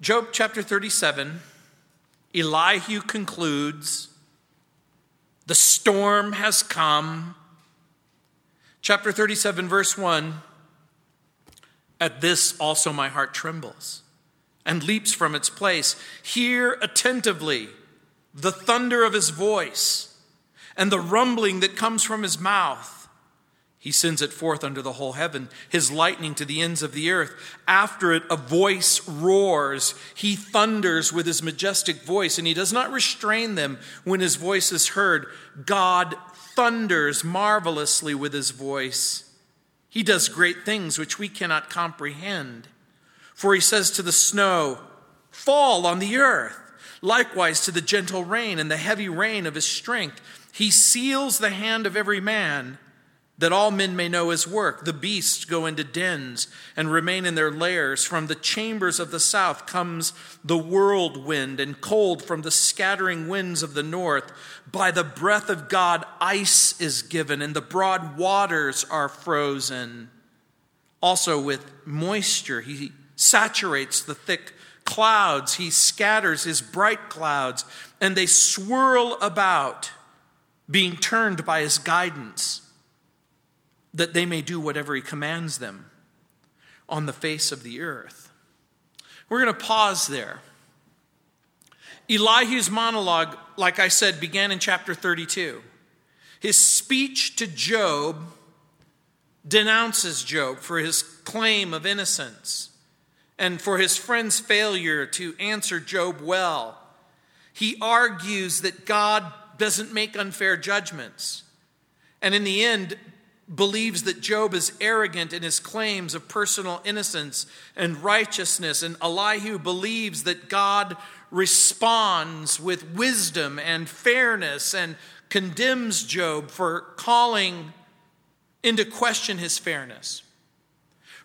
Job chapter 37, Elihu concludes, the storm has come. Chapter 37, verse 1, at this also my heart trembles and leaps from its place. Hear attentively the thunder of his voice and the rumbling that comes from his mouth. He sends it forth under the whole heaven, his lightning to the ends of the earth. After it, a voice roars. He thunders with his majestic voice, and he does not restrain them when his voice is heard. God thunders marvelously with his voice. He does great things which we cannot comprehend. For he says to the snow, fall on the earth. Likewise to the gentle rain and the heavy rain of his strength. He seals the hand of every man, that all men may know his work. The beasts go into dens and remain in their lairs. From the chambers of the south comes the whirlwind, and cold from the scattering winds of the north. By the breath of God, ice is given, and the broad waters are frozen. Also with moisture, he saturates the thick clouds. He scatters his bright clouds, and they swirl about, being turned by his guidance, that they may do whatever he commands them on the face of the earth. We're going to pause there. Elihu's monologue, like I said, began in chapter 32. His speech to Job denounces Job for his claim of innocence and for his friend's failure to answer Job well. He argues that God doesn't make unfair judgments, and in the end believes that Job is arrogant in his claims of personal innocence and righteousness. And Elihu believes that God responds with wisdom and fairness, and condemns Job for calling into question his fairness.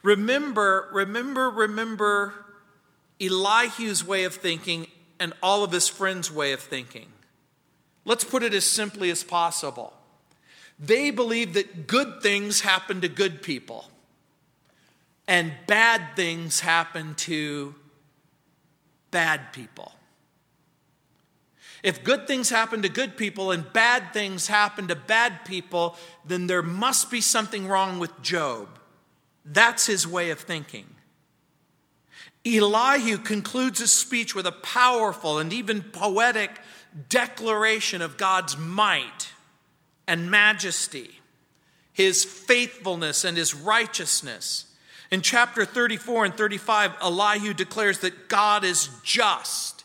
Remember Elihu's way of thinking and all of his friends' way of thinking. Let's put it as simply as possible. They believe that good things happen to good people and bad things happen to bad people. If good things happen to good people and bad things happen to bad people, then there must be something wrong with Job. That's his way of thinking. Elihu concludes his speech with a powerful and even poetic declaration of God's might and majesty, his faithfulness and his righteousness. In chapter 34 and 35, Elihu declares that God is just.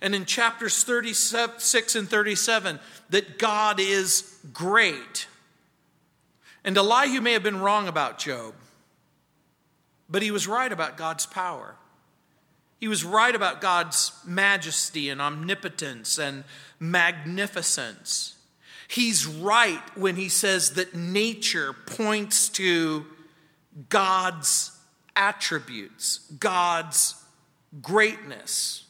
And in chapters 36 and 37, that God is great. And Elihu may have been wrong about Job, but he was right about God's power. He was right about God's majesty and omnipotence and magnificence. He's right when he says that nature points to God's attributes, God's greatness.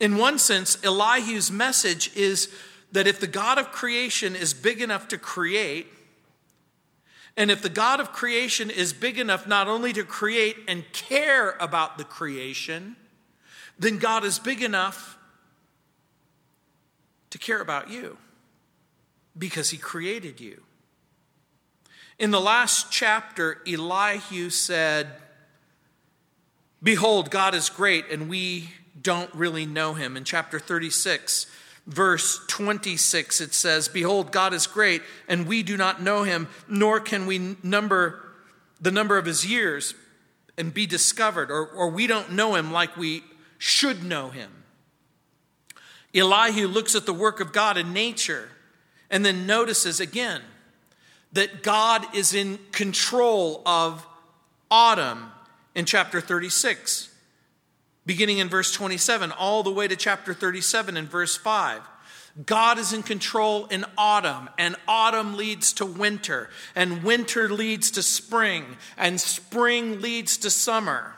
In one sense, Elihu's message is that if the God of creation is big enough to create, and if the God of creation is big enough not only to create and care about the creation, then God is big enough to care about you, because he created you. In the last chapter, Elihu said, behold, God is great, and we don't really know him. In chapter 36, verse 26, it says, behold, God is great, and we do not know him, nor can we number the number of his years and be discovered, or we don't know him like we should know him. Elihu looks at the work of God in nature, and then notices again that God is in control of autumn in chapter 36, beginning in verse 27, all the way to chapter 37 and verse 5. God is in control in autumn, and autumn leads to winter, and winter leads to spring, and spring leads to summer.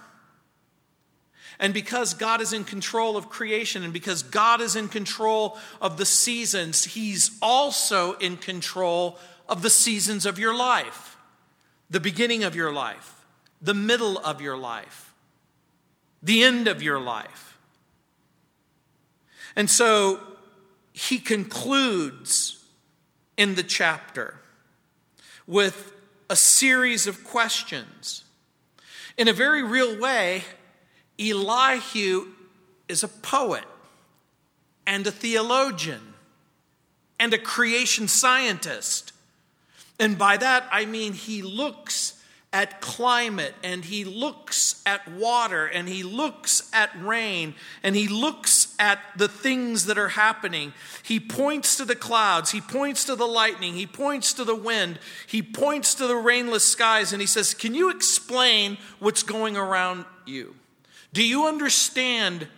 And because God is in control of creation, and because God is in control of the seasons, he's also in control of the seasons of your life. The beginning of your life. The middle of your life. the end of your life. And so he concludes in the chapter with a series of questions. In a very real way, Elihu is a poet and a theologian and a creation scientist. And by that, I mean he looks at climate, and he looks at water, and he looks at rain, and he looks at the things that are happening. He points to the clouds, he points to the lightning, he points to the wind, he points to the rainless skies, and he says, "Can you explain what's going around you? Do you understand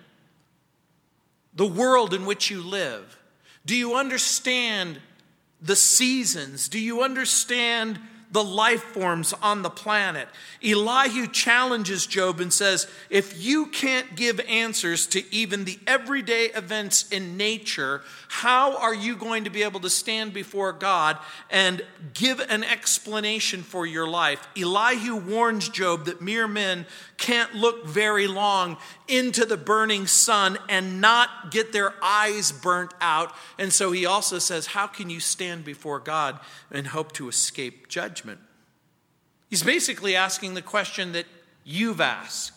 the world in which you live? Do you understand the seasons? Do you understand the life forms on the planet?" Elihu challenges Job and says, if you can't give answers to even the everyday events in nature, how are you going to be able to stand before God and give an explanation for your life? Elihu warns Job that mere men can't look very long into the burning sun and not get their eyes burnt out. And so he also says, how can you stand before God and hope to escape judgment? He's basically asking the question that you've asked.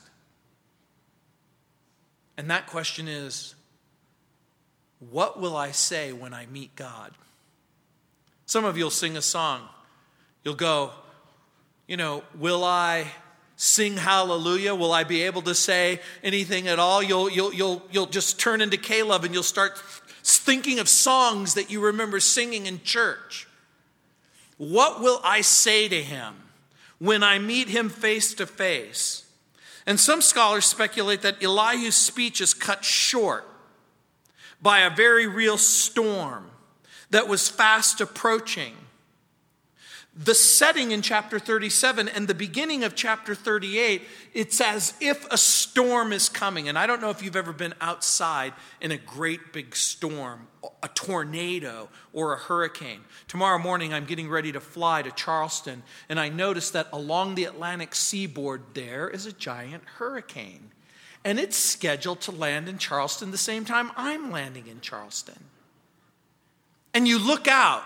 And that question is, what will I say when I meet God? Some of you will sing a song. You'll go, will I sing hallelujah? Will I be able to say anything at all? You'll just turn into Caleb and you'll start thinking of songs that you remember singing in church. What will I say to him when I meet him face to face? And some scholars speculate that Elihu's speech is cut short by a very real storm that was fast approaching. The setting in chapter 37 and the beginning of chapter 38, it's as if a storm is coming. And I don't know if you've ever been outside in a great big storm, a tornado or a hurricane. Tomorrow morning, I'm getting ready to fly to Charleston, and I notice that along the Atlantic seaboard there is a giant hurricane. And it's scheduled to land in Charleston the same time I'm landing in Charleston. And you look out,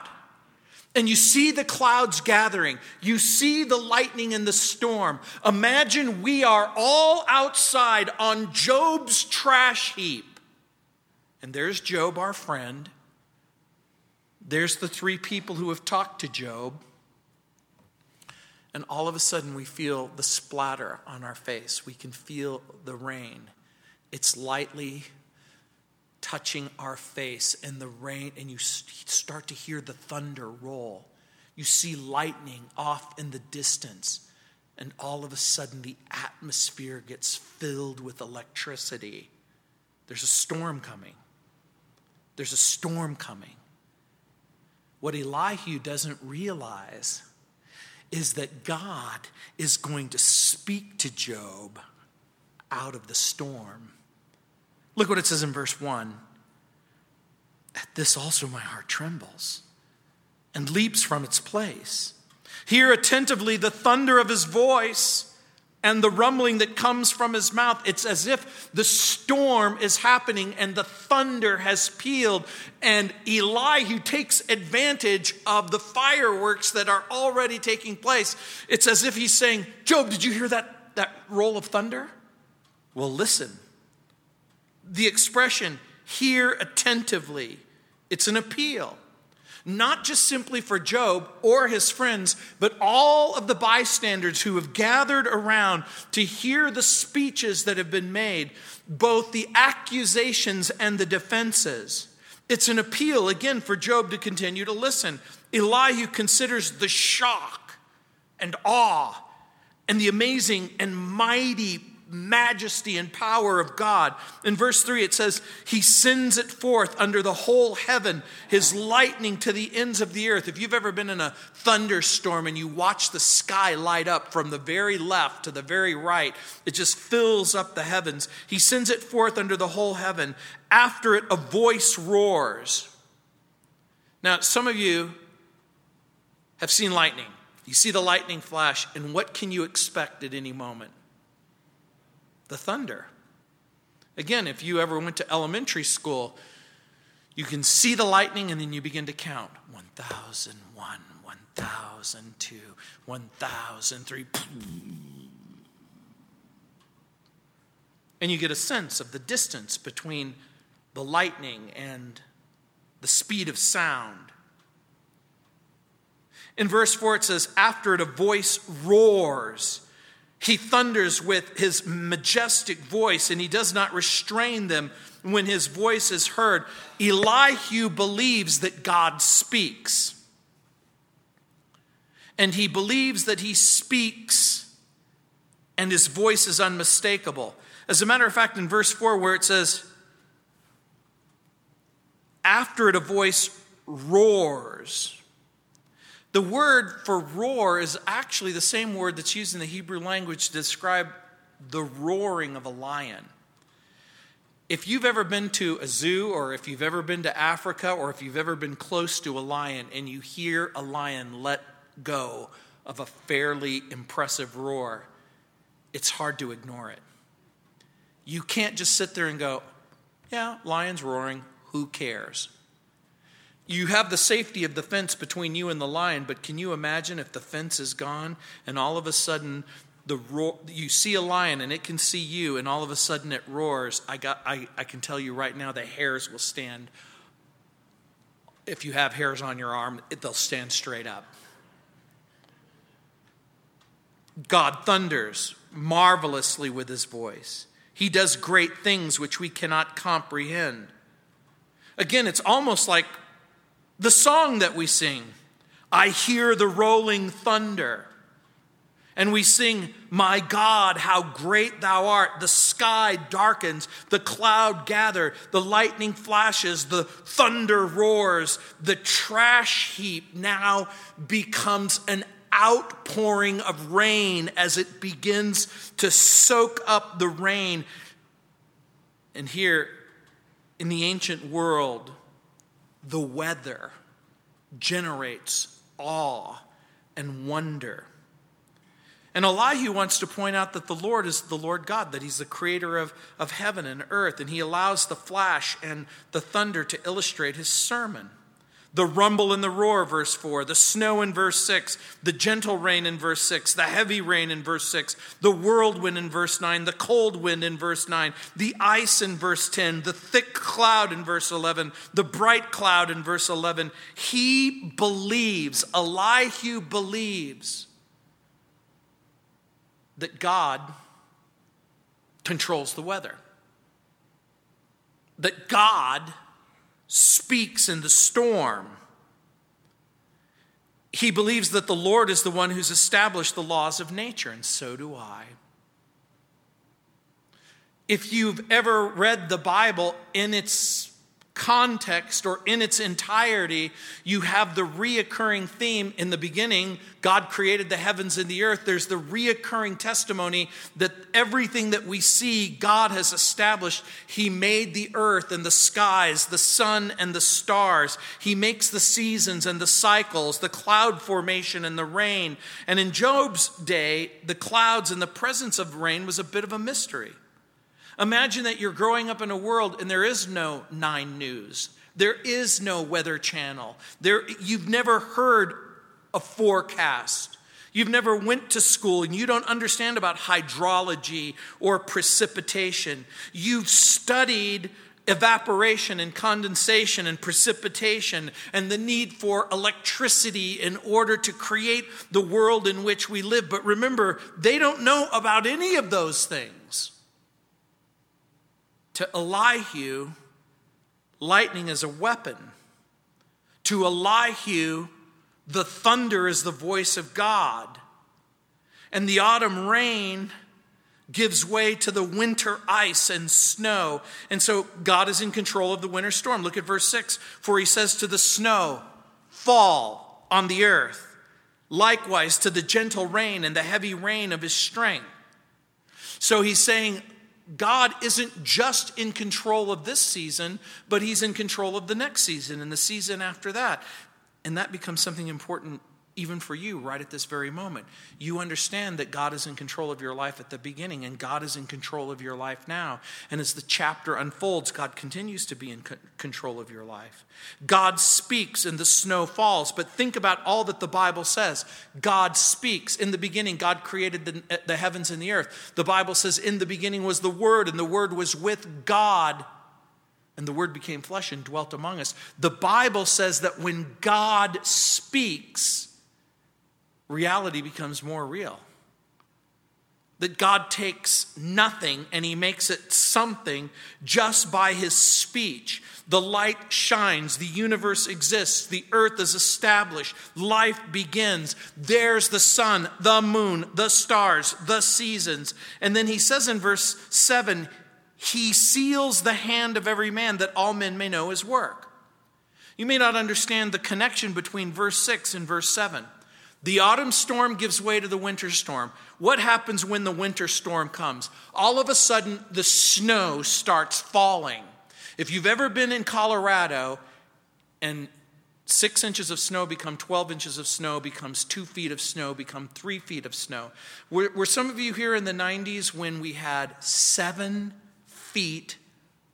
and you see the clouds gathering. You see the lightning and the storm. Imagine we are all outside on Job's trash heap. And there's Job, our friend. There's the three people who have talked to Job. And all of a sudden we feel the splatter on our face. We can feel the rain. It's lightly touching our face in the rain, and you start to hear the thunder roll. You see lightning off in the distance, and all of a sudden the atmosphere gets filled with electricity. There's a storm coming. There's a storm coming. What Elihu doesn't realize is that God is going to speak to Job out of the storm. Look what it says in verse 1. "At this also my heart trembles and leaps from its place. Hear attentively the thunder of his voice and the rumbling that comes from his mouth." It's as if the storm is happening and the thunder has pealed. And Elihu takes advantage of the fireworks that are already taking place. It's as if he's saying, "Job, did you hear that roll of thunder? Well, listen." The expression, "hear attentively," it's an appeal. Not just simply for Job or his friends, but all of the bystanders who have gathered around to hear the speeches that have been made, both the accusations and the defenses. It's an appeal, again, for Job to continue to listen. Elihu considers the shock and awe and the amazing and mighty majesty and power of God. In verse 3 it says, "He sends it forth under the whole heaven, his lightning to the ends of the earth." If you've ever been in a thunderstorm and you watch the sky light up from the very left to the very right, it just fills up the heavens. "He sends it forth under the whole heaven. After it a voice roars." Now, some of you have seen lightning. You see the lightning flash, and what can you expect at any moment? the thunder. Again, if you ever went to elementary school, you can see the lightning and then you begin to count. 1,001, 1,002, 1,003. And you get a sense of the distance between the lightning and the speed of sound. In verse 4 it says, after it a voice roars. He thunders with his majestic voice, and he does not restrain them when his voice is heard. Elihu believes that God speaks. And he believes that he speaks, and his voice is unmistakable. As a matter of fact, in verse 4 where it says, after it a voice roars. The word for roar is actually the same word that's used in the Hebrew language to describe the roaring of a lion. If you've ever been to a zoo, or if you've ever been to Africa, or if you've ever been close to a lion and you hear a lion let go of a fairly impressive roar, it's hard to ignore it. You can't just sit there and go, yeah, lion's roaring, who cares? You have the safety of the fence between you and the lion, but can you imagine if the fence is gone and all of a sudden you see a lion and it can see you and all of a sudden it roars? I can tell you right now the hairs will stand. If you have hairs on your arm, they'll stand straight up. God thunders marvelously with his voice. He does great things which we cannot comprehend. Again, it's almost like the song that we sing, I hear the rolling thunder. And we sing, my God, how great thou art. The sky darkens, the cloud gather, the lightning flashes, the thunder roars. The trash heap now becomes an outpouring of rain as it begins to soak up the rain. And here in the ancient world, the weather generates awe and wonder. And Elihu wants to point out that the Lord is the Lord God, that he's the creator of heaven and earth, and he allows the flash and the thunder to illustrate his sermon. The rumble and the roar, verse 4, the snow in verse 6, the gentle rain in verse 6, the heavy rain in verse 6, the whirlwind in verse 9, the cold wind in verse 9, the ice in verse 10, the thick cloud in verse 11, the bright cloud in verse 11. Elihu believes that God controls the weather, that God speaks in the storm. He believes that the Lord is the one who's established the laws of nature, and so do I. If you've ever read the Bible in its context or in its entirety, you have the reoccurring theme in the beginning, God created the heavens and the earth. There's the reoccurring testimony that everything that we see, God has established. He made the earth and the skies, the sun and the stars. He makes the seasons and the cycles, the cloud formation and the rain. And in Job's day, the clouds and the presence of rain was a bit of a mystery. Imagine that you're growing up in a world and there is no 9 News. There is no Weather Channel. You've never heard a forecast. You've never went to school and you don't understand about hydrology or precipitation. You've studied evaporation and condensation and precipitation and the need for electricity in order to create the world in which we live. But remember, they don't know about any of those things. To Elihu, lightning is a weapon. To Elihu, the thunder is the voice of God. And the autumn rain gives way to the winter ice and snow. And so God is in control of the winter storm. Look at verse 6. For he says to the snow, fall on the earth. Likewise to the gentle rain and the heavy rain of his strength. So he's saying, God isn't just in control of this season, but he's in control of the next season and the season after that. And that becomes something important even for you right at this very moment. You understand that God is in control of your life at the beginning, and God is in control of your life now. And as the chapter unfolds, God continues to be in control of your life. God speaks and the snow falls, but think about all that the Bible says. God speaks. In the beginning, God created the heavens and the earth. The Bible says, in the beginning was the Word, and the Word was with God, and the Word became flesh and dwelt among us. The Bible says that when God speaks, reality becomes more real. That God takes nothing and He makes it something just by His speech. The light shines. The universe exists. The earth is established. Life begins. There's the sun, the moon, the stars, the seasons. And then He says in verse 7, He seals the hand of every man that all men may know His work. You may not understand the connection between verse 6 and verse 7. The autumn storm gives way to the winter storm. What happens when the winter storm comes? All of a sudden, the snow starts falling. If you've ever been in Colorado and 6 inches of snow become 12 inches of snow, becomes 2 feet of snow, become 3 feet of snow. Were some of you here in the 90s when we had 7 feet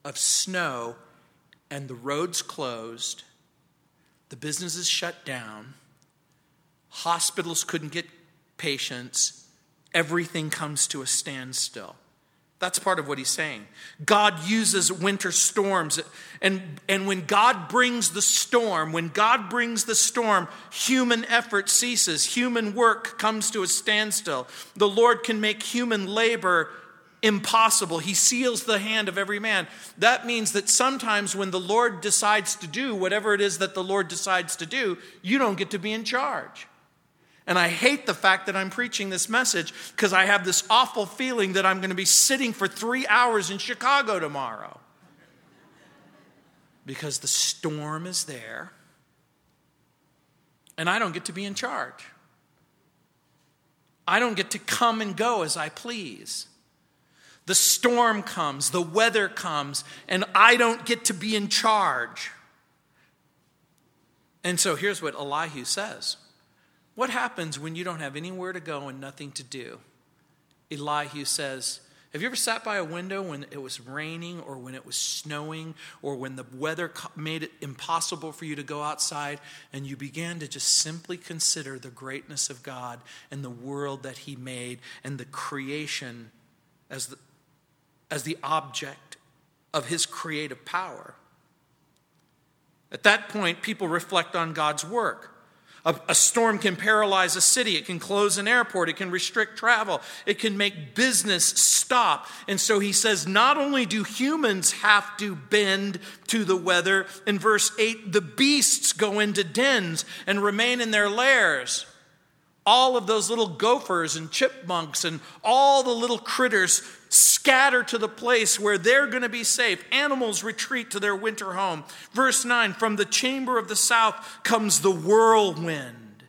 of snow and the roads closed, the businesses shut down, hospitals couldn't get patients, everything comes to a standstill? That's part of what He's saying. God uses winter storms. And when God brings the storm, human effort ceases. Human work comes to a standstill. The Lord can make human labor impossible. He seals the hand of every man. That means that sometimes when the Lord decides to do whatever it is that the Lord decides to do, you don't get to be in charge. And I hate the fact that I'm preaching this message because I have this awful feeling that I'm going to be sitting for 3 hours in Chicago tomorrow. Because the storm is there and I don't get to be in charge. I don't get to come and go as I please. The storm comes, the weather comes, and I don't get to be in charge. And so here's what Elihu says. What happens when you don't have anywhere to go and nothing to do? Elihu says, have you ever sat by a window when it was raining or when it was snowing or when the weather made it impossible for you to go outside, and you began to just simply consider the greatness of God and the world that He made and the creation as the object of His creative power? At that point, people reflect on God's work. A storm can paralyze a city. It can close an airport. It can restrict travel. It can make business stop. And so he says, not only do humans have to bend to the weather, in verse 8, the beasts go into dens and remain in their lairs. All of those little gophers and chipmunks and all the little critters scatter to the place where they're going to be safe. Animals retreat to their winter home. Verse 9, from the chamber of the south comes the whirlwind,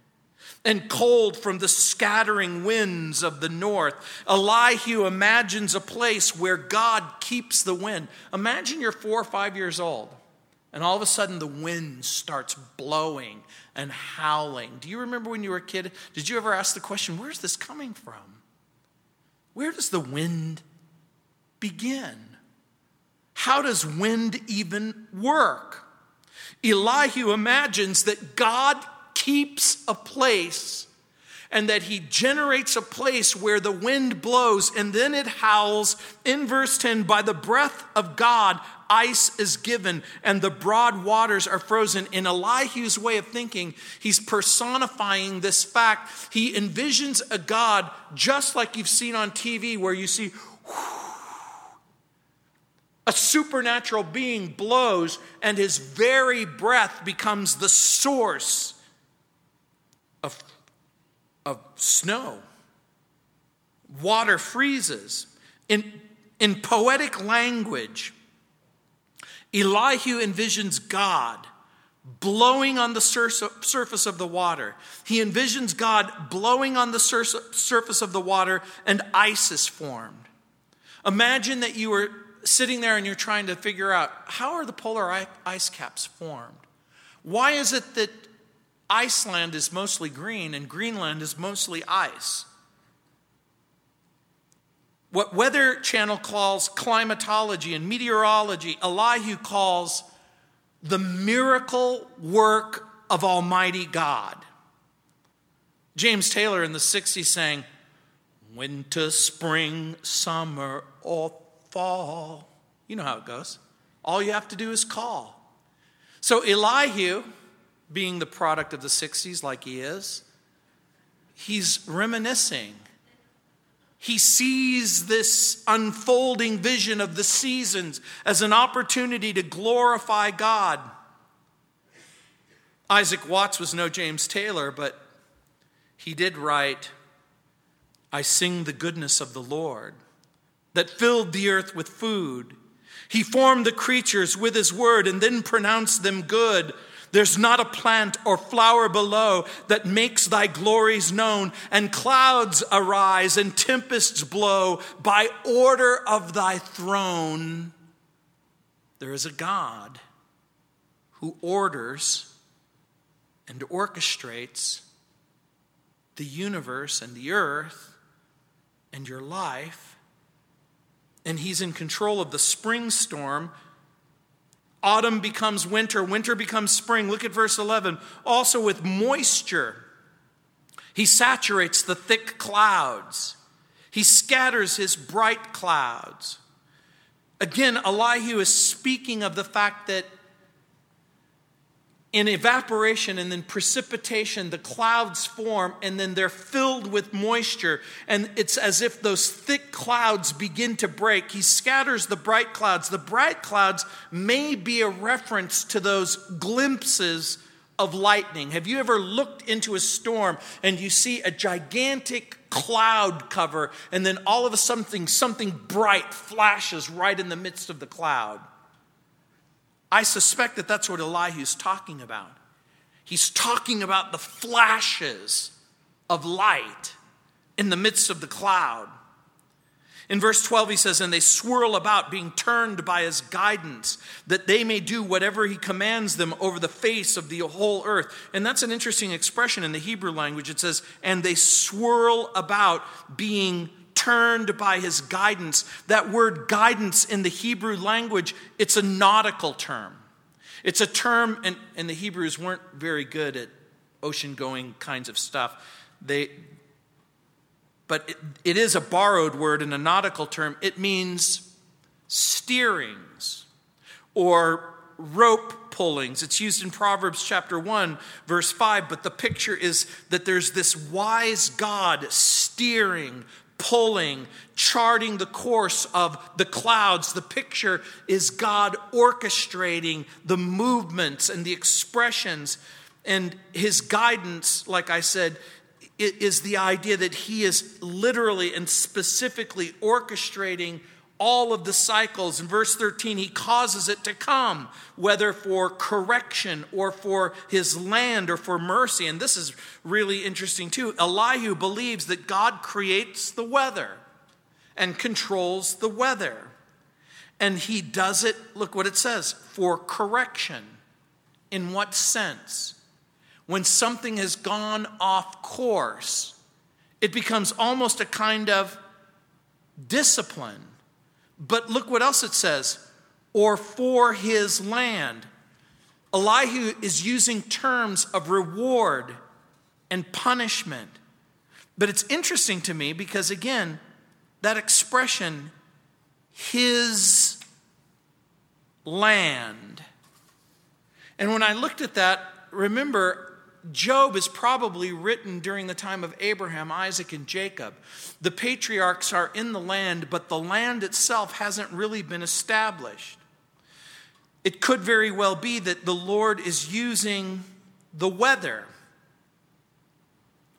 and cold from the scattering winds of the north. Elihu imagines a place where God keeps the wind. Imagine you're 4 or 5 years old, and all of a sudden the wind starts blowing and howling. Do you remember when you were a kid? Did you ever ask the question, where's this coming from? Where does the wind begin? How does wind even work? Elihu imagines that God keeps a place and that He generates a place where the wind blows and then it howls. In verse 10, by the breath of God, ice is given and the broad waters are frozen. In Elihu's way of thinking, he's personifying this fact. He envisions a God just like you've seen on TV, where you see a supernatural being blows and his very breath becomes the source of snow. Water freezes. In poetic language, Elihu envisions God blowing on the surface of the water. He envisions God blowing on the surface of the water and ice is formed. Imagine that you were sitting there and you're trying to figure out, how are the polar ice caps formed? Why is it that Iceland is mostly green and Greenland is mostly ice. What Weather Channel calls climatology and meteorology, Elihu calls the miracle work of Almighty God. James Taylor in the 60s sang, winter, spring, summer, or fall. You know how it goes. All you have to do is call. So Elihu, being the product of the 60s like he is, he's reminiscing. He sees this unfolding vision of the seasons as an opportunity to glorify God. Isaac Watts was no James Taylor, but he did write, I sing the goodness of the Lord that filled the earth with food. He formed the creatures with his word and then pronounced them good. There's not a plant or flower below that makes thy glories known, and clouds arise and tempests blow by order of thy throne. There is a God who orders and orchestrates the universe and the earth and your life, and he's in control of the spring storm. Autumn becomes winter, winter becomes spring. Look at verse 11. Also with moisture, he saturates the thick clouds. He scatters his bright clouds. Again, Elihu is speaking of the fact that in evaporation and then precipitation, the clouds form and then they're filled with moisture. And it's as if those thick clouds begin to break. He scatters the bright clouds. The bright clouds may be a reference to those glimpses of lightning. Have you ever looked into a storm and you see a gigantic cloud cover and then all of a sudden something bright flashes right in the midst of the cloud? I suspect that that's what Elihu's talking about. He's talking about the flashes of light in the midst of the cloud. In verse 12 he says, and they swirl about, being turned by his guidance, that they may do whatever he commands them over the face of the whole earth. And that's an interesting expression in the Hebrew language. It says, and they swirl about, being turned by his guidance. That word guidance in the Hebrew language, it's a nautical term. It's a term, and the Hebrews weren't very good at ocean-going kinds of stuff. But it is a borrowed word and a nautical term. It means steerings or rope pullings. It's used in Proverbs chapter 1, verse 5, but the picture is that there's this wise God steering, pulling, charting the course of the clouds. The picture is God orchestrating the movements and the expressions, and his guidance, like I said, is the idea that he is literally and specifically orchestrating all of the cycles. In verse 13, he causes it to come, whether for correction or for his land or for mercy. And this is really interesting too. Elihu believes that God creates the weather and controls the weather. And he does it, look what it says, for correction. In what sense? When something has gone off course, it becomes almost a kind of discipline. But look what else it says, or for his land. Elihu is using terms of reward and punishment. But it's interesting to me because, again, that expression, his land. And when I looked at that, remember, Job is probably written during the time of Abraham, Isaac, and Jacob. The patriarchs are in the land, but the land itself hasn't really been established. It could very well be that the Lord is using the weather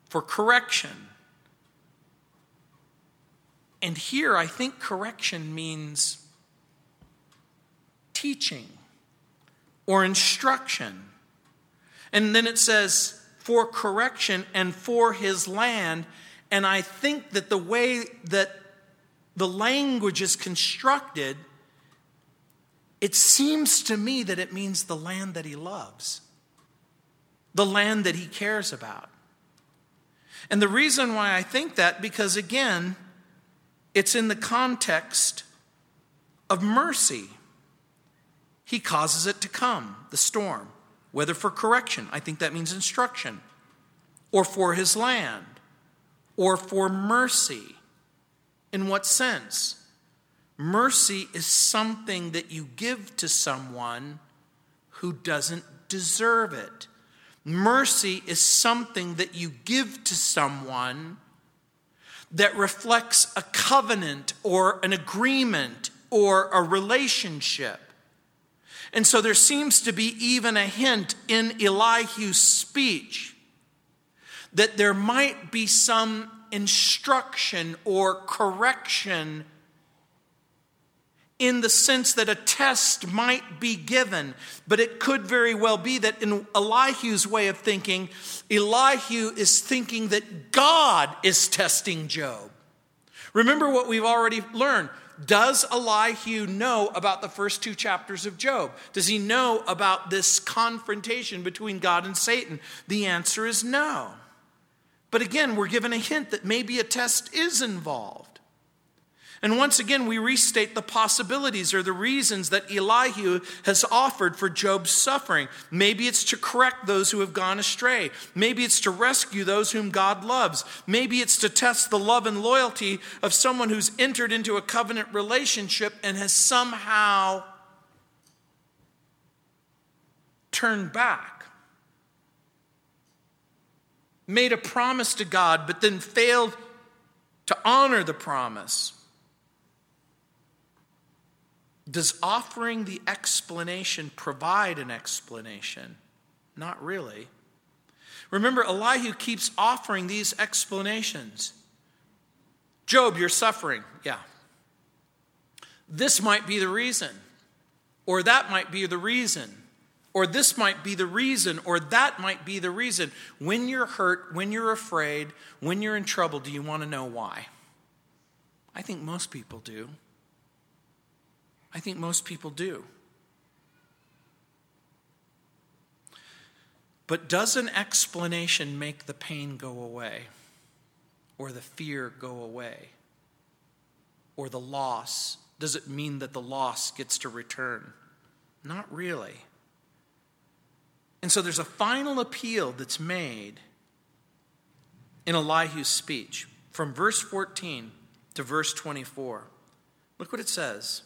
for correction. And here, I think correction means teaching or instruction. And then it says, for correction and for his land. And I think that the way that the language is constructed, it seems to me that it means the land that he loves. the land that he cares about. And the reason why I think that, because again, it's in the context of mercy. He causes it to come, the storm, whether for correction, I think that means instruction, or for his land, or for mercy. In what sense? Mercy is something that you give to someone who doesn't deserve it. Mercy is something that you give to someone that reflects a covenant or an agreement or a relationship. And so there seems to be even a hint in Elihu's speech that there might be some instruction or correction in the sense that a test might be given. But it could very well be that in Elihu's way of thinking, Elihu is thinking that God is testing Job. Remember what we've already learned. Does Elihu know about the first two chapters of Job? Does he know about this confrontation between God and Satan? The answer is no. But again, we're given a hint that maybe a test is involved. And once again, we restate the possibilities or the reasons that Elihu has offered for Job's suffering. Maybe it's to correct those who have gone astray. Maybe it's to rescue those whom God loves. Maybe it's to test the love and loyalty of someone who's entered into a covenant relationship and has somehow turned back, made a promise to God, but then failed to honor the promise. Does offering the explanation provide an explanation? Not really. Remember, Elihu keeps offering these explanations. Job, you're suffering. Yeah. This might be the reason. Or that might be the reason. Or this might be the reason. Or that might be the reason. When you're hurt, when you're afraid, when you're in trouble, do you want to know why? I think most people do. I think most people do. But does an explanation make the pain go away, or the fear go away, or the loss? Does it mean that the loss gets to return? Not really. And so there's a final appeal that's made in Elihu's speech from verse 14 to verse 24. Look what it says.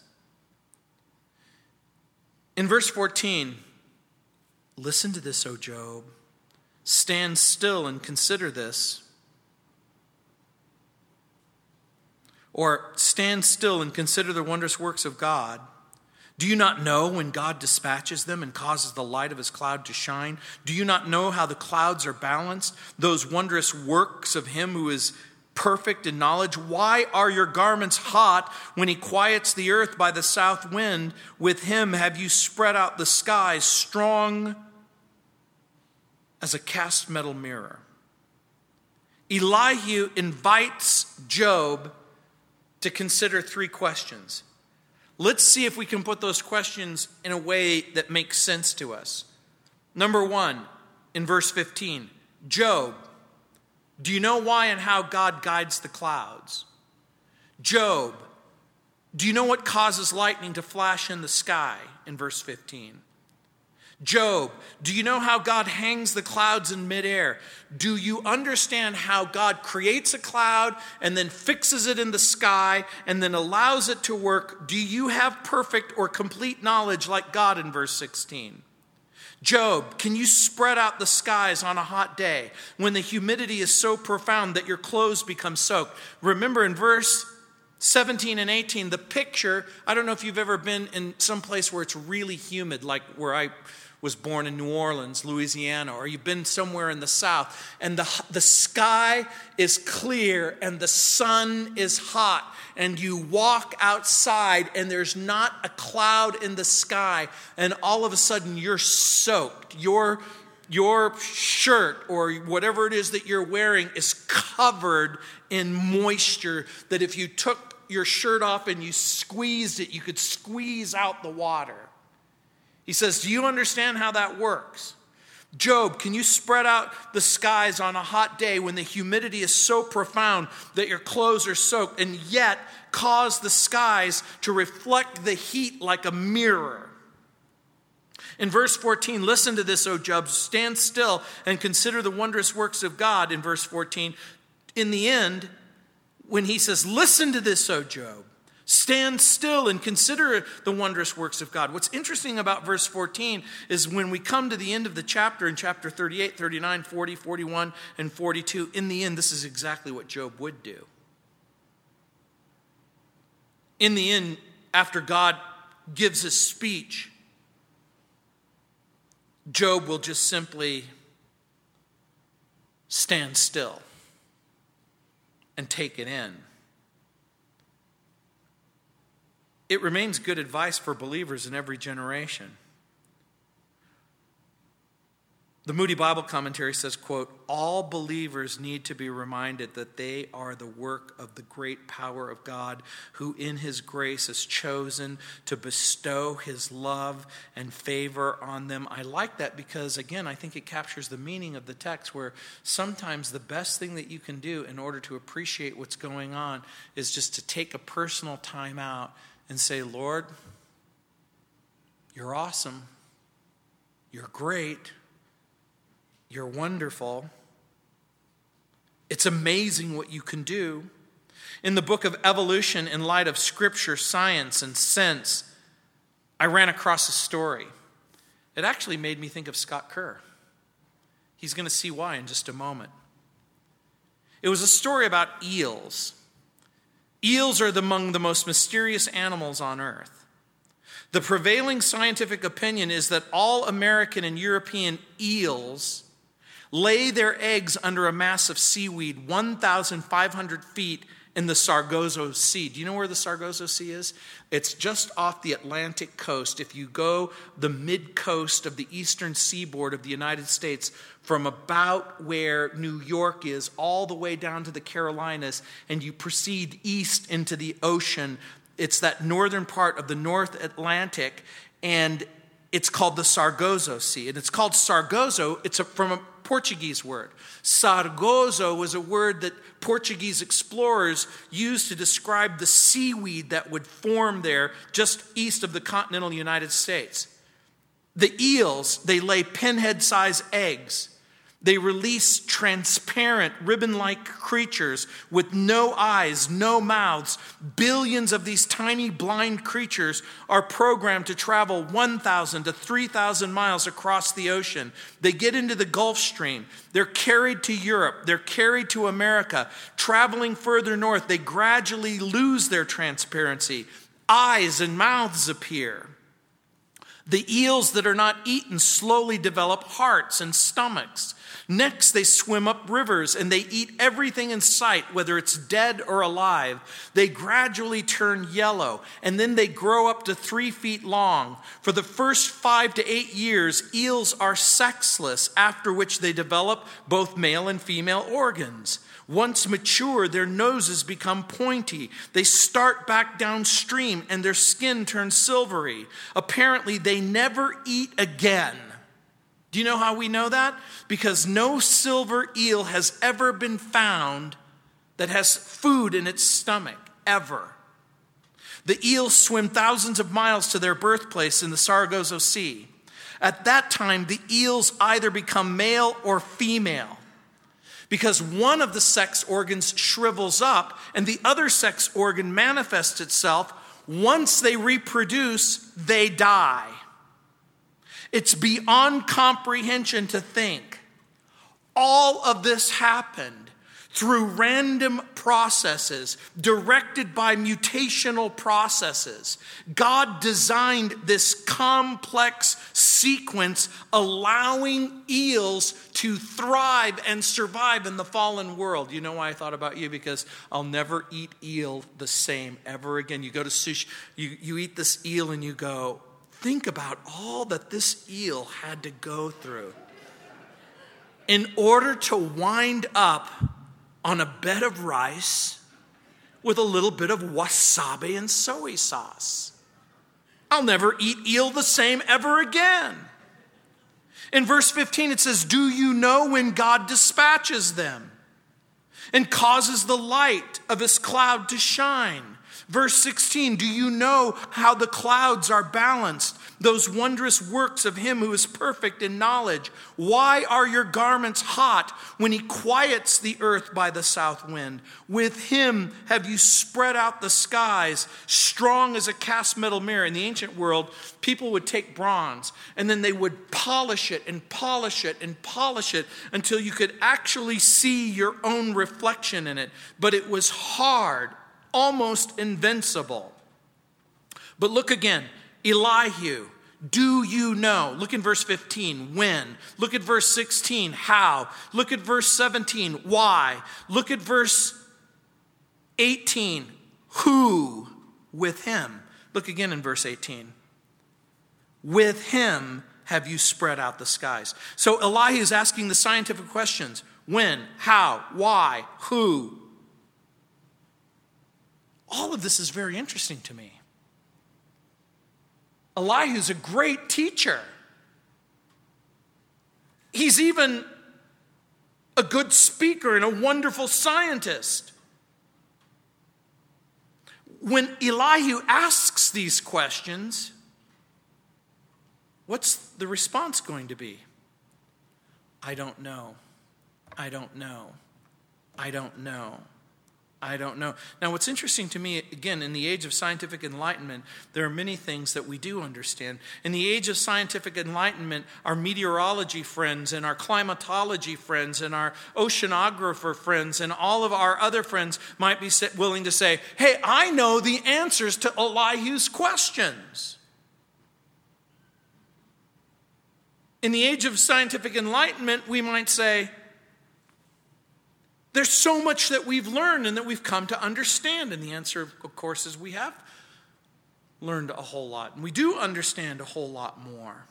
In verse 14, listen to this, O Job. Stand still and consider this. Or stand still and consider the wondrous works of God. Do you not know when God dispatches them and causes the light of his cloud to shine? Do you not know how the clouds are balanced? Those wondrous works of him who is perfect in knowledge. Why are your garments hot when he quiets the earth by the south wind? With him have you spread out the skies, strong as a cast metal mirror. Elihu invites Job to consider three questions. Let's see if we can put those questions in a way that makes sense to us. Number one, in verse 15, Job, do you know why and how God guides the clouds? Job, do you know what causes lightning to flash in the sky? In verse 15. Job, do you know how God hangs the clouds in midair? Do you understand how God creates a cloud and then fixes it in the sky and then allows it to work? Do you have perfect or complete knowledge like God? In verse 16. Job, can you spread out the skies on a hot day when the humidity is so profound that your clothes become soaked? Remember in verse 17 and 18, the picture, I don't know if you've ever been in some place where it's really humid, like where I was born in New Orleans, Louisiana, or you've been somewhere in the South, and the sky is clear and the sun is hot, and you walk outside and there's not a cloud in the sky, and all of a sudden you're soaked. Your shirt or whatever it is that you're wearing is covered in moisture that if you took your shirt off and you squeezed it, you could squeeze out the water. He says, do you understand how that works? Job, can you spread out the skies on a hot day when the humidity is so profound that your clothes are soaked, and yet cause the skies to reflect the heat like a mirror? In verse 14, listen to this, O Job, stand still and consider the wondrous works of God. In verse 14, in the end, when he says, listen to this, O Job, stand still and consider the wondrous works of God. What's interesting about verse 14 is when we come to the end of the chapter, in chapter 38, 39, 40, 41, and 42, in the end, this is exactly what Job would do. In the end, after God gives his speech, Job will just simply stand still and take it in. It remains good advice for believers in every generation. The Moody Bible Commentary says, quote, all believers need to be reminded that they are the work of the great power of God, who in his grace has chosen to bestow his love and favor on them. I like that because, again, I think it captures the meaning of the text, where sometimes the best thing that you can do in order to appreciate what's going on is just to take a personal time out and say, Lord, you're awesome, you're great, you're wonderful. It's amazing what you can do. In the book of Evolution, in light of scripture, science, and sense, I ran across a story. It actually made me think of Scott Kerr. He's going to see why in just a moment. It was a story about eels. Eels are among the most mysterious animals on earth. The prevailing scientific opinion is that all American and European eels lay their eggs under a mass of seaweed 1,500 feet in the Sargasso Sea. Do you know where the Sargasso Sea is? It's just off the Atlantic coast. If you go the mid-coast of the eastern seaboard of the United States, from about where New York is all the way down to the Carolinas, and you proceed east into the ocean, it's that northern part of the North Atlantic, and it's called the Sargasso Sea. And it's called Sargasso, from a Portuguese word. Sargasso was a word that Portuguese explorers used to describe the seaweed that would form there just east of the continental United States. The eels, they lay pinhead-sized eggs. They release transparent, ribbon-like creatures with no eyes, no mouths. Billions of these tiny blind creatures are programmed to travel 1,000 to 3,000 miles across the ocean. They get into the Gulf Stream. They're carried to Europe. They're carried to America. Traveling further north, they gradually lose their transparency. Eyes and mouths appear. The eels that are not eaten slowly develop hearts and stomachs. Next, they swim up rivers and they eat everything in sight, whether it's dead or alive. They gradually turn yellow, and then they grow up to 3 feet long. For the first 5 to 8 years, eels are sexless, after which they develop both male and female organs. Once mature, their noses become pointy. They start back downstream and their skin turns silvery. Apparently, they never eat again. Do you know how we know that? Because no silver eel has ever been found that has food in its stomach, ever. The eels swim thousands of miles to their birthplace in the Sargasso Sea. At that time, the eels either become male or female, because one of the sex organs shrivels up and the other sex organ manifests itself. Once they reproduce, they die. It's beyond comprehension to think all of this happened through random processes directed by mutational processes. God designed this complex sequence, allowing eels to thrive and survive in the fallen world. You know why I thought about you? Because I'll never eat eel the same ever again. You go to sushi, you eat this eel and you go, think about all that this eel had to go through in order to wind up on a bed of rice with a little bit of wasabi and soy sauce. I'll never eat eel the same ever again. In verse 15, it says, "Do you know when God dispatches them and causes the light of his cloud to shine?" Verse 16, "Do you know how the clouds are balanced, those wondrous works of him who is perfect in knowledge? Why are your garments hot when he quiets the earth by the south wind? With him have you spread out the skies, strong as a cast metal mirror." In the ancient world, people would take bronze and then they would polish it and polish it and polish it until you could actually see your own reflection in it. But it was hard, almost invincible. But look again, Elihu, "Do you know?" Look in verse 15, "When?" Look at verse 16, "How?" Look at verse 17, "Why?" Look at verse 18, "Who with him?" Look again in verse 18, "With him have you spread out the skies." So Elihu is asking the scientific questions: when, how, why, who. All of this is very interesting to me. Elihu's a great teacher. He's even a good speaker and a wonderful scientist. When Elihu asks these questions, what's the response going to be? I don't know. I don't know. I don't know. I don't know. Now, what's interesting to me, again, in the age of scientific enlightenment, there are many things that we do understand. In the age of scientific enlightenment, our meteorology friends and our climatology friends and our oceanographer friends and all of our other friends might be willing to say, "Hey, I know the answers to Elihu's questions." In the age of scientific enlightenment, we might say, "There's so much that we've learned and that we've come to understand." And the answer, of course, is we have learned a whole lot. And we do understand a whole lot more.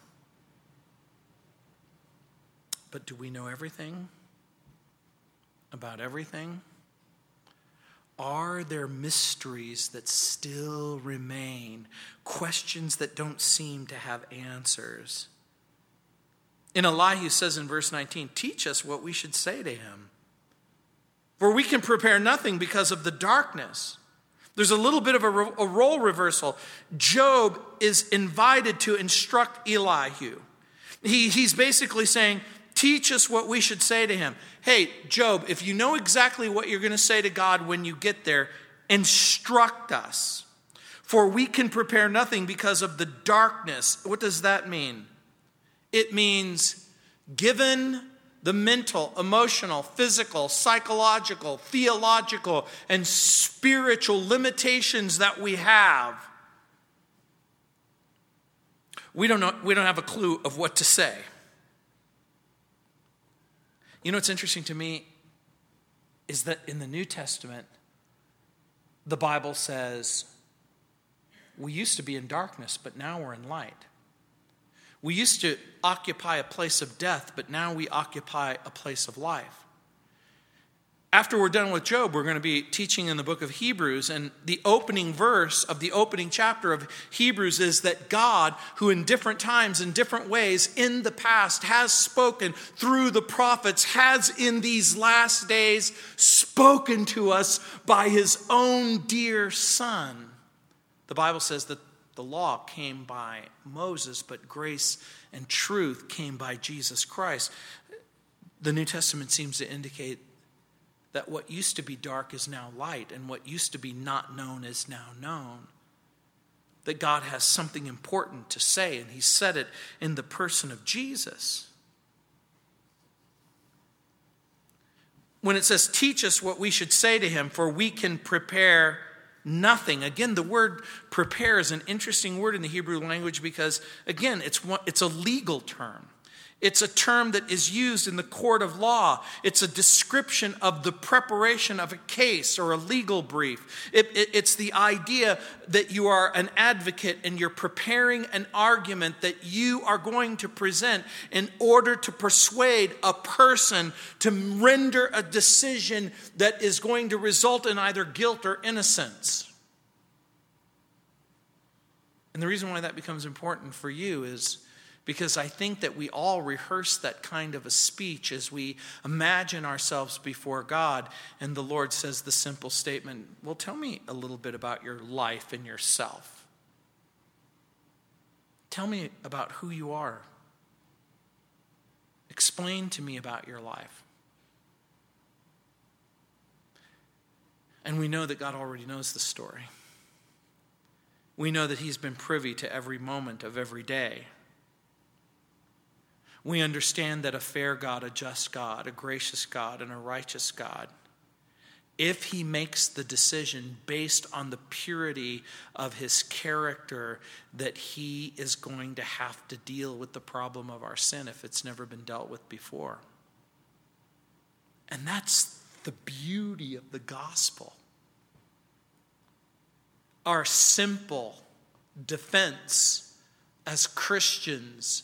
But do we know everything about everything? Are there mysteries that still remain? Questions that don't seem to have answers? And Elihu says in verse 19, "Teach us what we should say to him. For we can prepare nothing because of the darkness." There's a little bit of a role reversal. Job is invited to instruct Elihu. He's basically saying, "Teach us what we should say to him." Hey, Job, if you know exactly what you're going to say to God when you get there, instruct us. "For we can prepare nothing because of the darkness." What does that mean? It means given the mental, emotional, physical, psychological, theological, and spiritual limitations that we have, we don't have a clue of what to say. You know what's interesting to me is that in the New Testament, the Bible says, we used to be in darkness, but now we're in light. We used to occupy a place of death, but now we occupy a place of life. After we're done with Job, we're going to be teaching in the book of Hebrews, and the opening verse of the opening chapter of Hebrews is that God, who in different times, in different ways, in the past, has spoken through the prophets, has in these last days spoken to us by his own dear Son. The Bible says that the law came by Moses, but grace and truth came by Jesus Christ. The New Testament seems to indicate that what used to be dark is now light, and what used to be not known is now known. That God has something important to say, and he said it in the person of Jesus. When it says, "Teach us what we should say to him, for we can prepare nothing." Again, the word "prepare" is an interesting word in the Hebrew language because, again, it's a legal term. It's a term that is used in the court of law. It's a description of the preparation of a case or a legal brief. It's the idea that you are an advocate and you're preparing an argument that you are going to present in order to persuade a person to render a decision that is going to result in either guilt or innocence. And the reason why that becomes important for you is Because I think that we all rehearse that kind of a speech as we imagine ourselves before God. And the Lord says the simple statement, well, tell me a little bit about your life and yourself. Tell me about who you are. Explain to me about your life. And we know that God already knows the story. We know that he's been privy to every moment of every day. We understand that a fair God, a just God, a gracious God, and a righteous God, if he makes the decision based on the purity of his character, that he is going to have to deal with the problem of our sin if it's never been dealt with before. And that's the beauty of the gospel. Our simple defense as Christians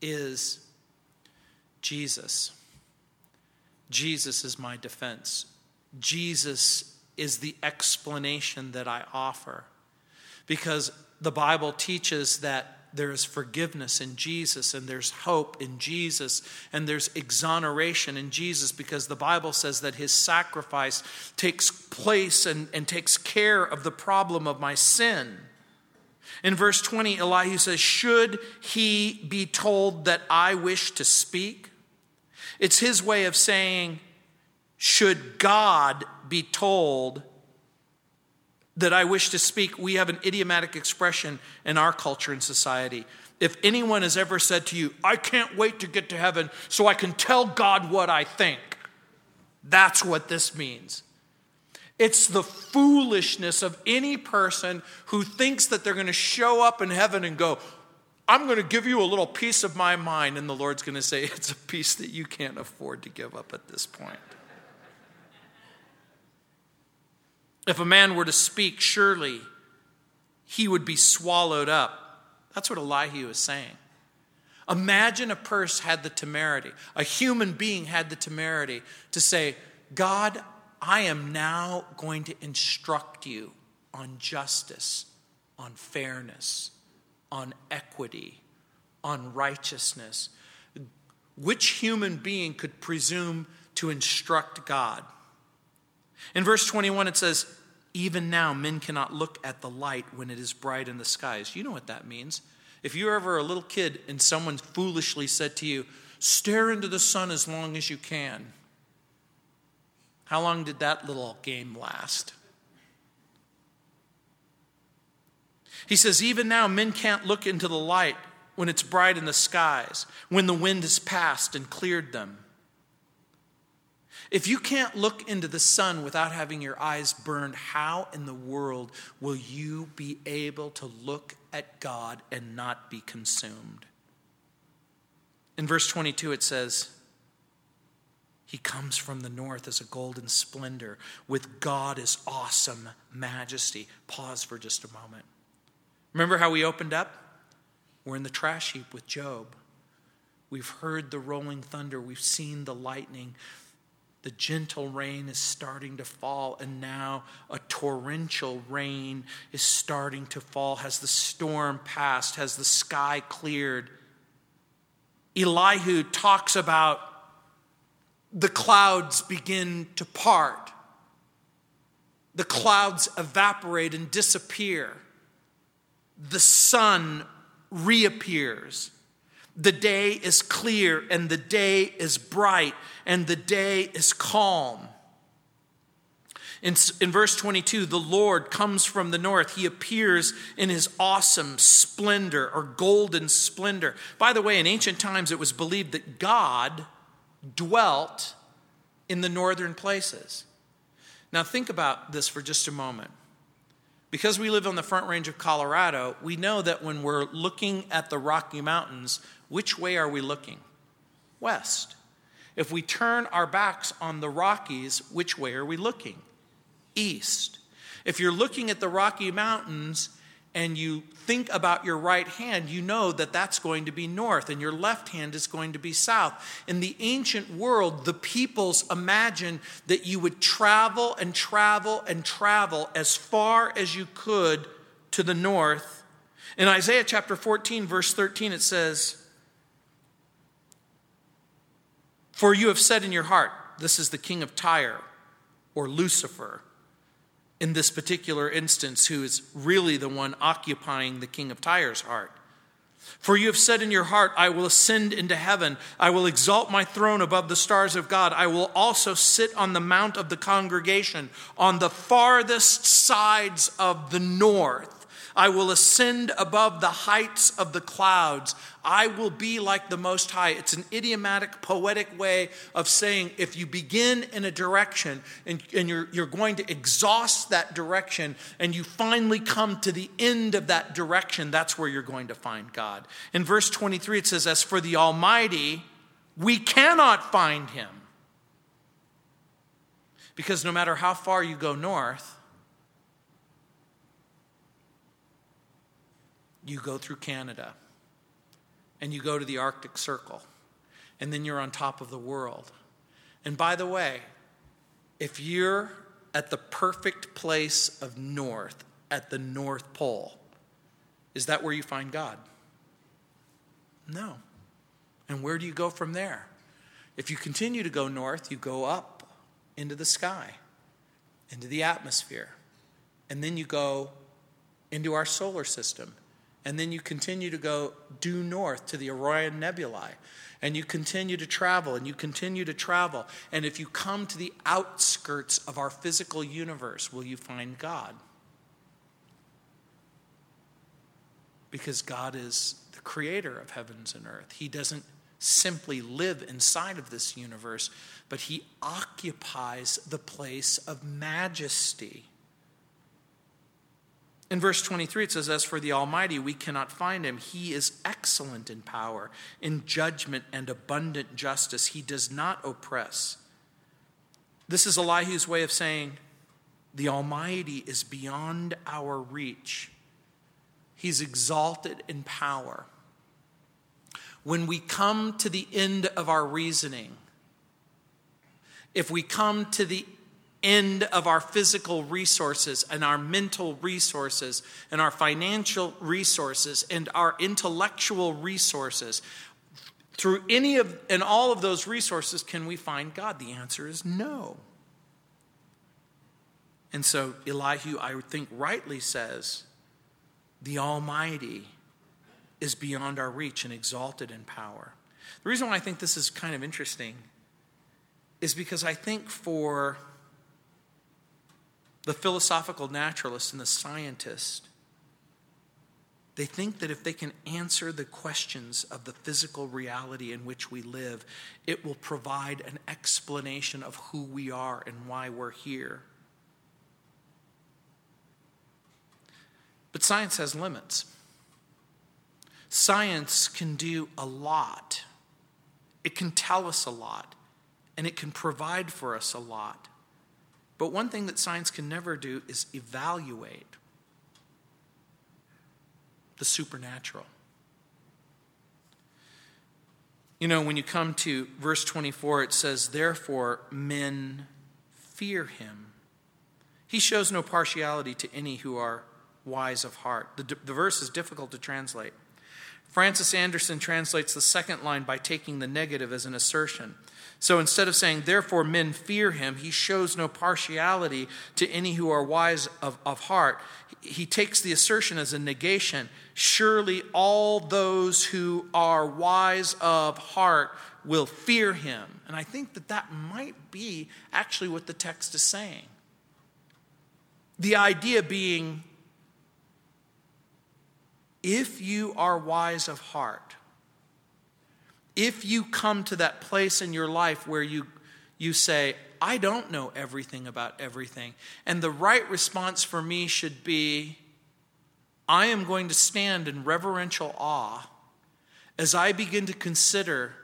is Jesus. Jesus is my defense. Jesus is the explanation that I offer. Because the Bible teaches that there is forgiveness in Jesus, and there's hope in Jesus, and there's exoneration in Jesus, because the Bible says that his sacrifice takes place and takes care of the problem of my sin. In verse 20, Elihu says, should he be told that I wish to speak? It's his way of saying, should God be told that I wish to speak? We have an idiomatic expression in our culture and society. If anyone has ever said to you, I can't wait to get to heaven so I can tell God what I think, that's what this means. It's the foolishness of any person who thinks that they're going to show up in heaven and go, I'm going to give you a little piece of my mind. And the Lord's going to say, it's a piece that you can't afford to give up at this point. If a man were to speak, surely he would be swallowed up. That's what Elihu is saying. Imagine a person had the temerity, a human being had the temerity to say, God, I am now going to instruct you on justice, on fairness, on equity, on righteousness. Which human being could presume to instruct God? In verse 21, it says, even now men cannot look at the light when it is bright in the skies. You know what that means. If you're ever a little kid and someone foolishly said to you, stare into the sun as long as you can. How long did that little game last? He says, even now men can't look into the light when it's bright in the skies, when the wind has passed and cleared them. If you can't look into the sun without having your eyes burned, how in the world will you be able to look at God and not be consumed? In verse 22 it says, he comes from the north as a golden splendor. With God is awesome majesty. Pause for just a moment. Remember how we opened up? We're in the trash heap with Job. We've heard the rolling thunder. We've seen the lightning. The gentle rain is starting to fall, and now a torrential rain is starting to fall. Has the storm passed? Has the sky cleared? Elihu talks about the clouds begin to part. The clouds evaporate and disappear. The sun reappears. The day is clear, and the day is bright, and the day is calm. In verse 22, the Lord comes from the north. He appears in his awesome splendor or golden splendor. By the way, in ancient times, it was believed that God dwelt in the northern places. Now think about this for just a moment. Because we live on the Front Range of Colorado, we know that when we're looking at the Rocky Mountains, which way are we looking? West. If we turn our backs on the Rockies, which way are we looking? East. If you're looking at the Rocky Mountains and you think about your right hand, you know that that's going to be north and your left hand is going to be south. In the ancient world, the peoples imagined that you would travel and travel and travel as far as you could to the north In Isaiah chapter 14, verse 13, it says, "For you have said in your heart, this is the king of Tyre," or Lucifer, in this particular instance, who is really the one occupying the king of Tyre's heart. "For you have said in your heart, I will ascend into heaven. I will exalt my throne above the stars of God. I will also sit on the mount of the congregation on the farthest sides of the north. I will ascend above the heights of the clouds. I will be like the Most High." It's an idiomatic, poetic way of saying if you begin in a direction and you're going to exhaust that direction and you finally come to the end of that direction, that's where you're going to find God. In verse 23, it says, "As for the Almighty, we cannot find him." Because no matter how far you go north, you go through Canada, and you go to the Arctic Circle, and then you're on top of the world. And by the way, if you're at the perfect place of north, at the North Pole, is that where you find God? No. And where do you go from there? If you continue to go north, you go up into the sky, into the atmosphere, and then you go into our solar system. And then you continue to go due north to the Orion Nebulae. And you continue to travel, and you continue to travel. And if you come to the outskirts of our physical universe, will you find God? Because God is the creator of heavens and earth. He doesn't simply live inside of this universe, but he occupies the place of majesty. In verse 23, it says, "As for the Almighty, we cannot find him. He is excellent in power, in judgment and abundant justice. He does not oppress." This is Elihu's way of saying, the Almighty is beyond our reach. He's exalted in power. When we come to the end of our reasoning, if we come to the end of our physical resources and our mental resources and our financial resources and our intellectual resources, through any of and all of those resources, can we find God? The answer is no. And so Elihu, I think, rightly says, the Almighty is beyond our reach and exalted in power. The reason why I think this is kind of interesting is because I think for the philosophical naturalist and the scientist, they think that if they can answer the questions of the physical reality in which we live, it will provide an explanation of who we are and why we're here. But science has limits. Science can do a lot. It can tell us a lot, and it can provide for us a lot. But one thing that science can never do is evaluate the supernatural. You know, when you come to verse 24, it says, "Therefore men fear him. He shows no partiality to any who are wise of heart." The verse is difficult to translate. Francis Anderson translates the second line by taking the negative as an assertion. So instead of saying, "Therefore men fear him, he shows no partiality to any who are wise of heart," he takes the assertion as a negation. "Surely all those who are wise of heart will fear him." And I think that that might be actually what the text is saying. The idea being, if you are wise of heart, if you come to that place in your life where you say, "I don't know everything about everything," and the right response for me should be, I am going to stand in reverential awe as I begin to consider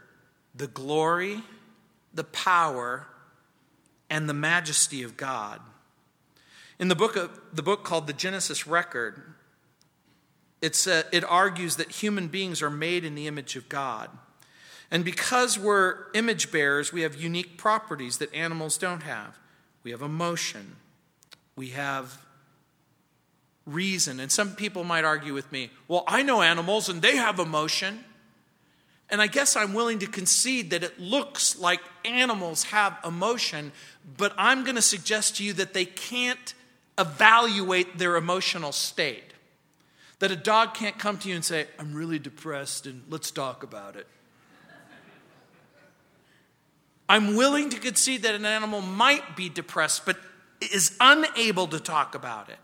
the glory, the power, and the majesty of God. In the book called the Genesis Record, it argues that human beings are made in the image of God. And because we're image bearers, we have unique properties that animals don't have. We have emotion. We have reason. And some people might argue with me, well, I know animals and they have emotion. And I guess I'm willing to concede that it looks like animals have emotion, but I'm going to suggest to you that they can't evaluate their emotional state. That a dog can't come to you and say, I'm really depressed and let's talk about it. I'm willing to concede that an animal might be depressed, but is unable to talk about it.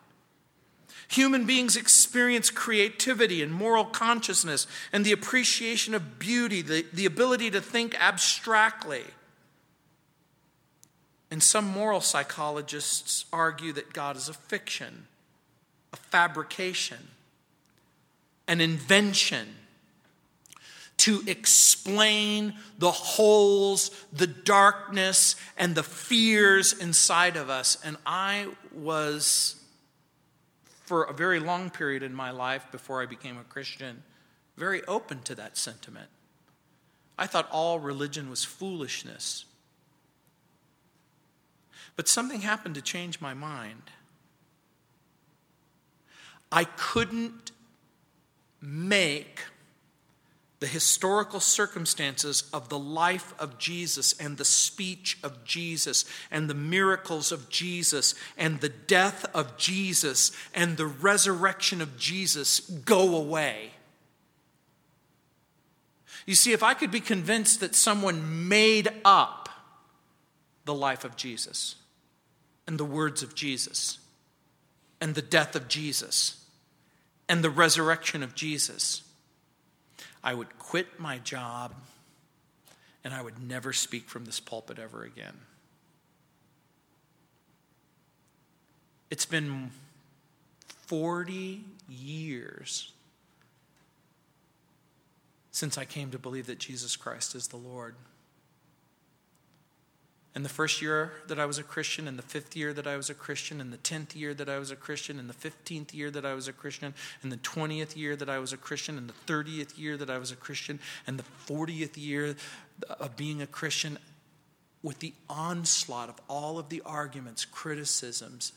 Human beings experience creativity and moral consciousness and the appreciation of beauty, the ability to think abstractly. And some moral psychologists argue that God is a fiction, a fabrication, an invention to explain the holes, the darkness, and the fears inside of us. And I was, for a very long period in my life before I became a Christian, very open to that sentiment. I thought all religion was foolishness. But something happened to change my mind. I couldn't make the historical circumstances of the life of Jesus and the speech of Jesus and the miracles of Jesus and the death of Jesus and the resurrection of Jesus go away. You see, if I could be convinced that someone made up the life of Jesus and the words of Jesus and the death of Jesus and the resurrection of Jesus, I would quit my job and I would never speak from this pulpit ever again. It's been 40 years since I came to believe that Jesus Christ is the Lord. And the first year that I was a Christian, and the fifth year that I was a Christian, and the 10th year that I was a Christian, and the 15th year that I was a Christian, and the 20th year that I was a Christian, and the 30th year that I was a Christian, and the 40th year of being a Christian, with the onslaught of all of the arguments, criticisms,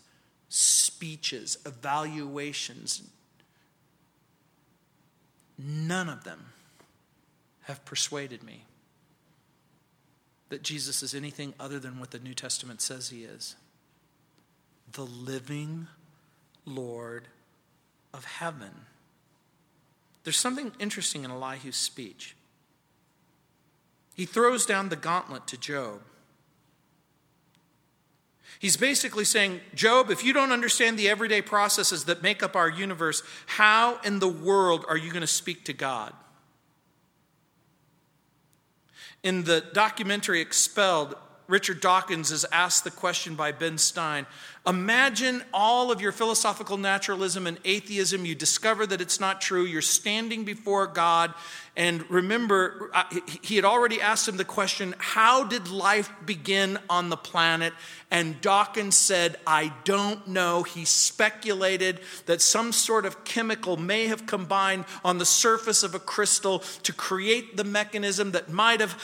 speeches, evaluations, none of them have persuaded me that Jesus is anything other than what the New Testament says he is. The living Lord of heaven. There's something interesting in Elihu's speech. He throws down the gauntlet to Job. He's basically saying, Job, if you don't understand the everyday processes that make up our universe, how in the world are you going to speak to God? In the documentary Expelled, Richard Dawkins is asked the question by Ben Stein, imagine all of your philosophical naturalism and atheism. You discover that it's not true. You're standing before God. And remember, he had already asked him the question, how did life begin on the planet? And Dawkins said, I don't know. He speculated that some sort of chemical may have combined on the surface of a crystal to create the mechanism that might have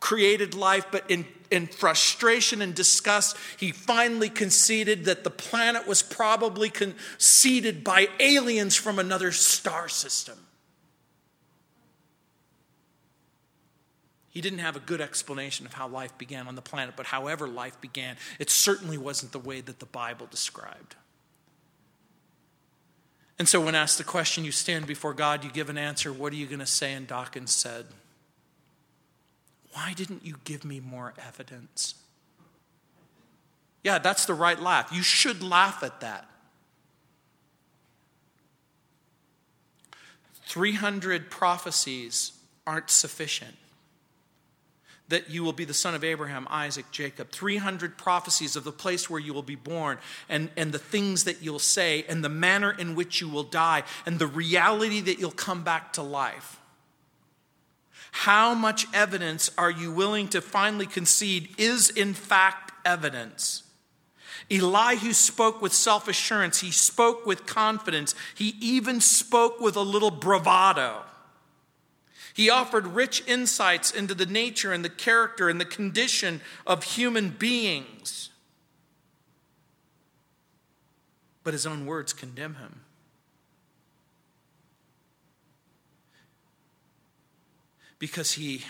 created life, but in frustration and disgust, he finally conceded that the planet was probably seeded by aliens from another star system. He didn't have a good explanation of how life began on the planet, but however life began, it certainly wasn't the way that the Bible described. And so when asked the question, you stand before God, you give an answer, what are you going to say? And Dawkins said, why didn't you give me more evidence? Yeah, that's the right laugh. You should laugh at that. 300 prophecies aren't sufficient. That you will be the son of Abraham, Isaac, Jacob. 300 prophecies of the place where you will be born and the things that you'll say and the manner in which you will die and the reality that you'll come back to life. How much evidence are you willing to finally concede is in fact evidence? Elihu spoke with self-assurance. He spoke with confidence. He even spoke with a little bravado. He offered rich insights into the nature and the character and the condition of human beings. but his own words condemn him. Because he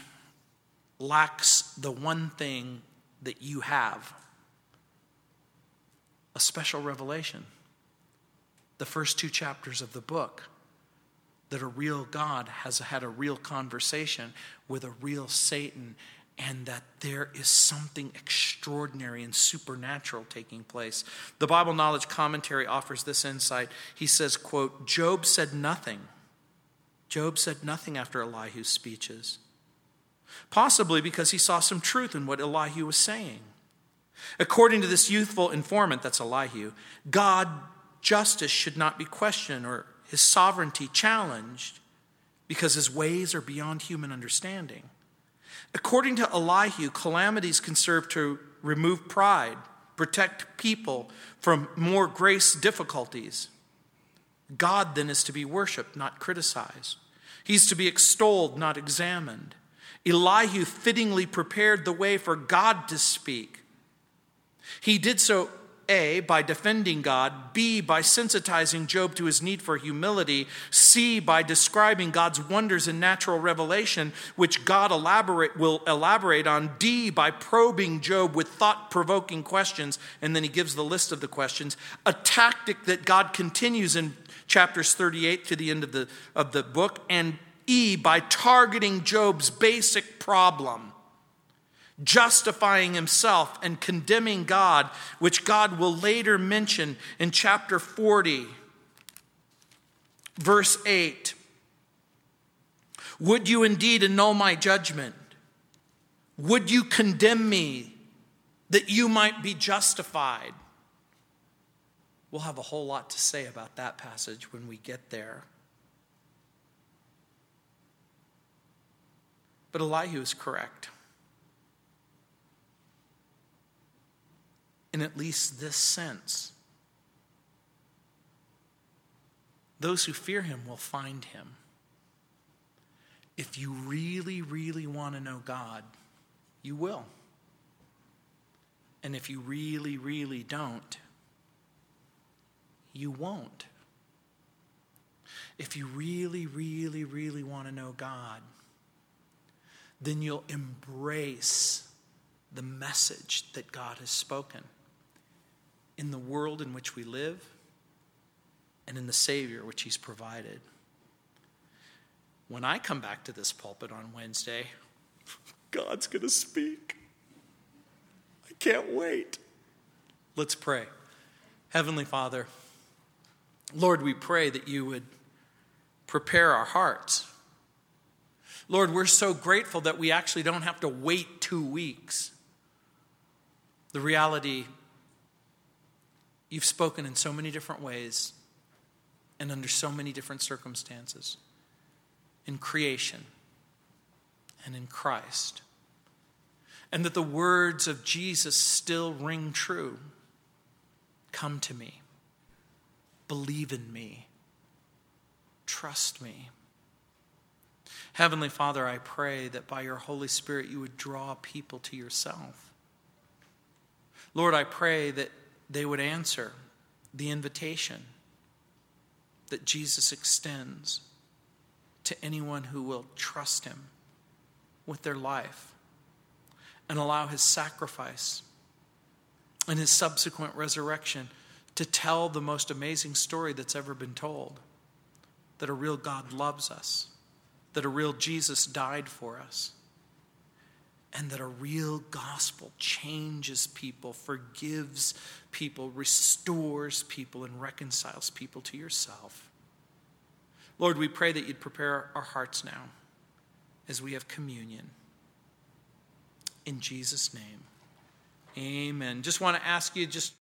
lacks the one thing that you have, a special revelation. The first two chapters of the book, that a real God has had a real conversation with a real Satan, and that there is something extraordinary and supernatural taking place. The Bible Knowledge Commentary offers this insight. He says, quote, Job said nothing. Job said nothing after Elihu's speeches, possibly because he saw some truth in what Elihu was saying. According to this youthful informant, that's Elihu, God justice should not be questioned or his sovereignty challenged because his ways are beyond human understanding. According to Elihu, calamities can serve to remove pride, protect people from more grace difficulties. God then is to be worshipped, not criticized. He's to be extolled, not examined. Elihu fittingly prepared the way for God to speak. He did so, A, by defending God, B, by sensitizing Job to his need for humility, C, by describing God's wonders in natural revelation, which God will elaborate on, D, by probing Job with thought-provoking questions, and then he gives the list of the questions, a tactic that God continues in chapters 38 to the end of the book, and E, by targeting Job's basic problem, justifying himself and condemning God, which God will later mention in chapter 40, verse 8. Would you indeed annul my judgment? Would you condemn me that you might be justified? We'll have a whole lot to say about that passage when we get there. But Elihu is correct in at least this sense. Those who fear him will find him. If you really, really want to know God, you will. And if you really, really don't, you won't. If you really, really, really want to know God, then you'll embrace the message that God has spoken in the world in which we live and in the Savior which he's provided. When I come back to this pulpit on Wednesday, God's going to speak. I can't wait. Let's pray. Heavenly Father, Lord, we pray that you would prepare our hearts. Lord, we're so grateful that we actually don't have to wait 2 weeks. The reality, you've spoken in so many different ways and under so many different circumstances, in creation and in Christ, and that the words of Jesus still ring true. Come to me. Believe in me. Trust me. Heavenly Father, I pray that by your Holy Spirit you would draw people to yourself. Lord, I pray that they would answer the invitation that Jesus extends to anyone who will trust him with their life and allow his sacrifice and his subsequent resurrection to tell the most amazing story that's ever been told. That a real God loves us. That a real Jesus died for us. And that a real gospel changes people, forgives people, restores people, and reconciles people to yourself. Lord, we pray that you'd prepare our hearts now as we have communion. In Jesus' name, amen. Just want to ask you,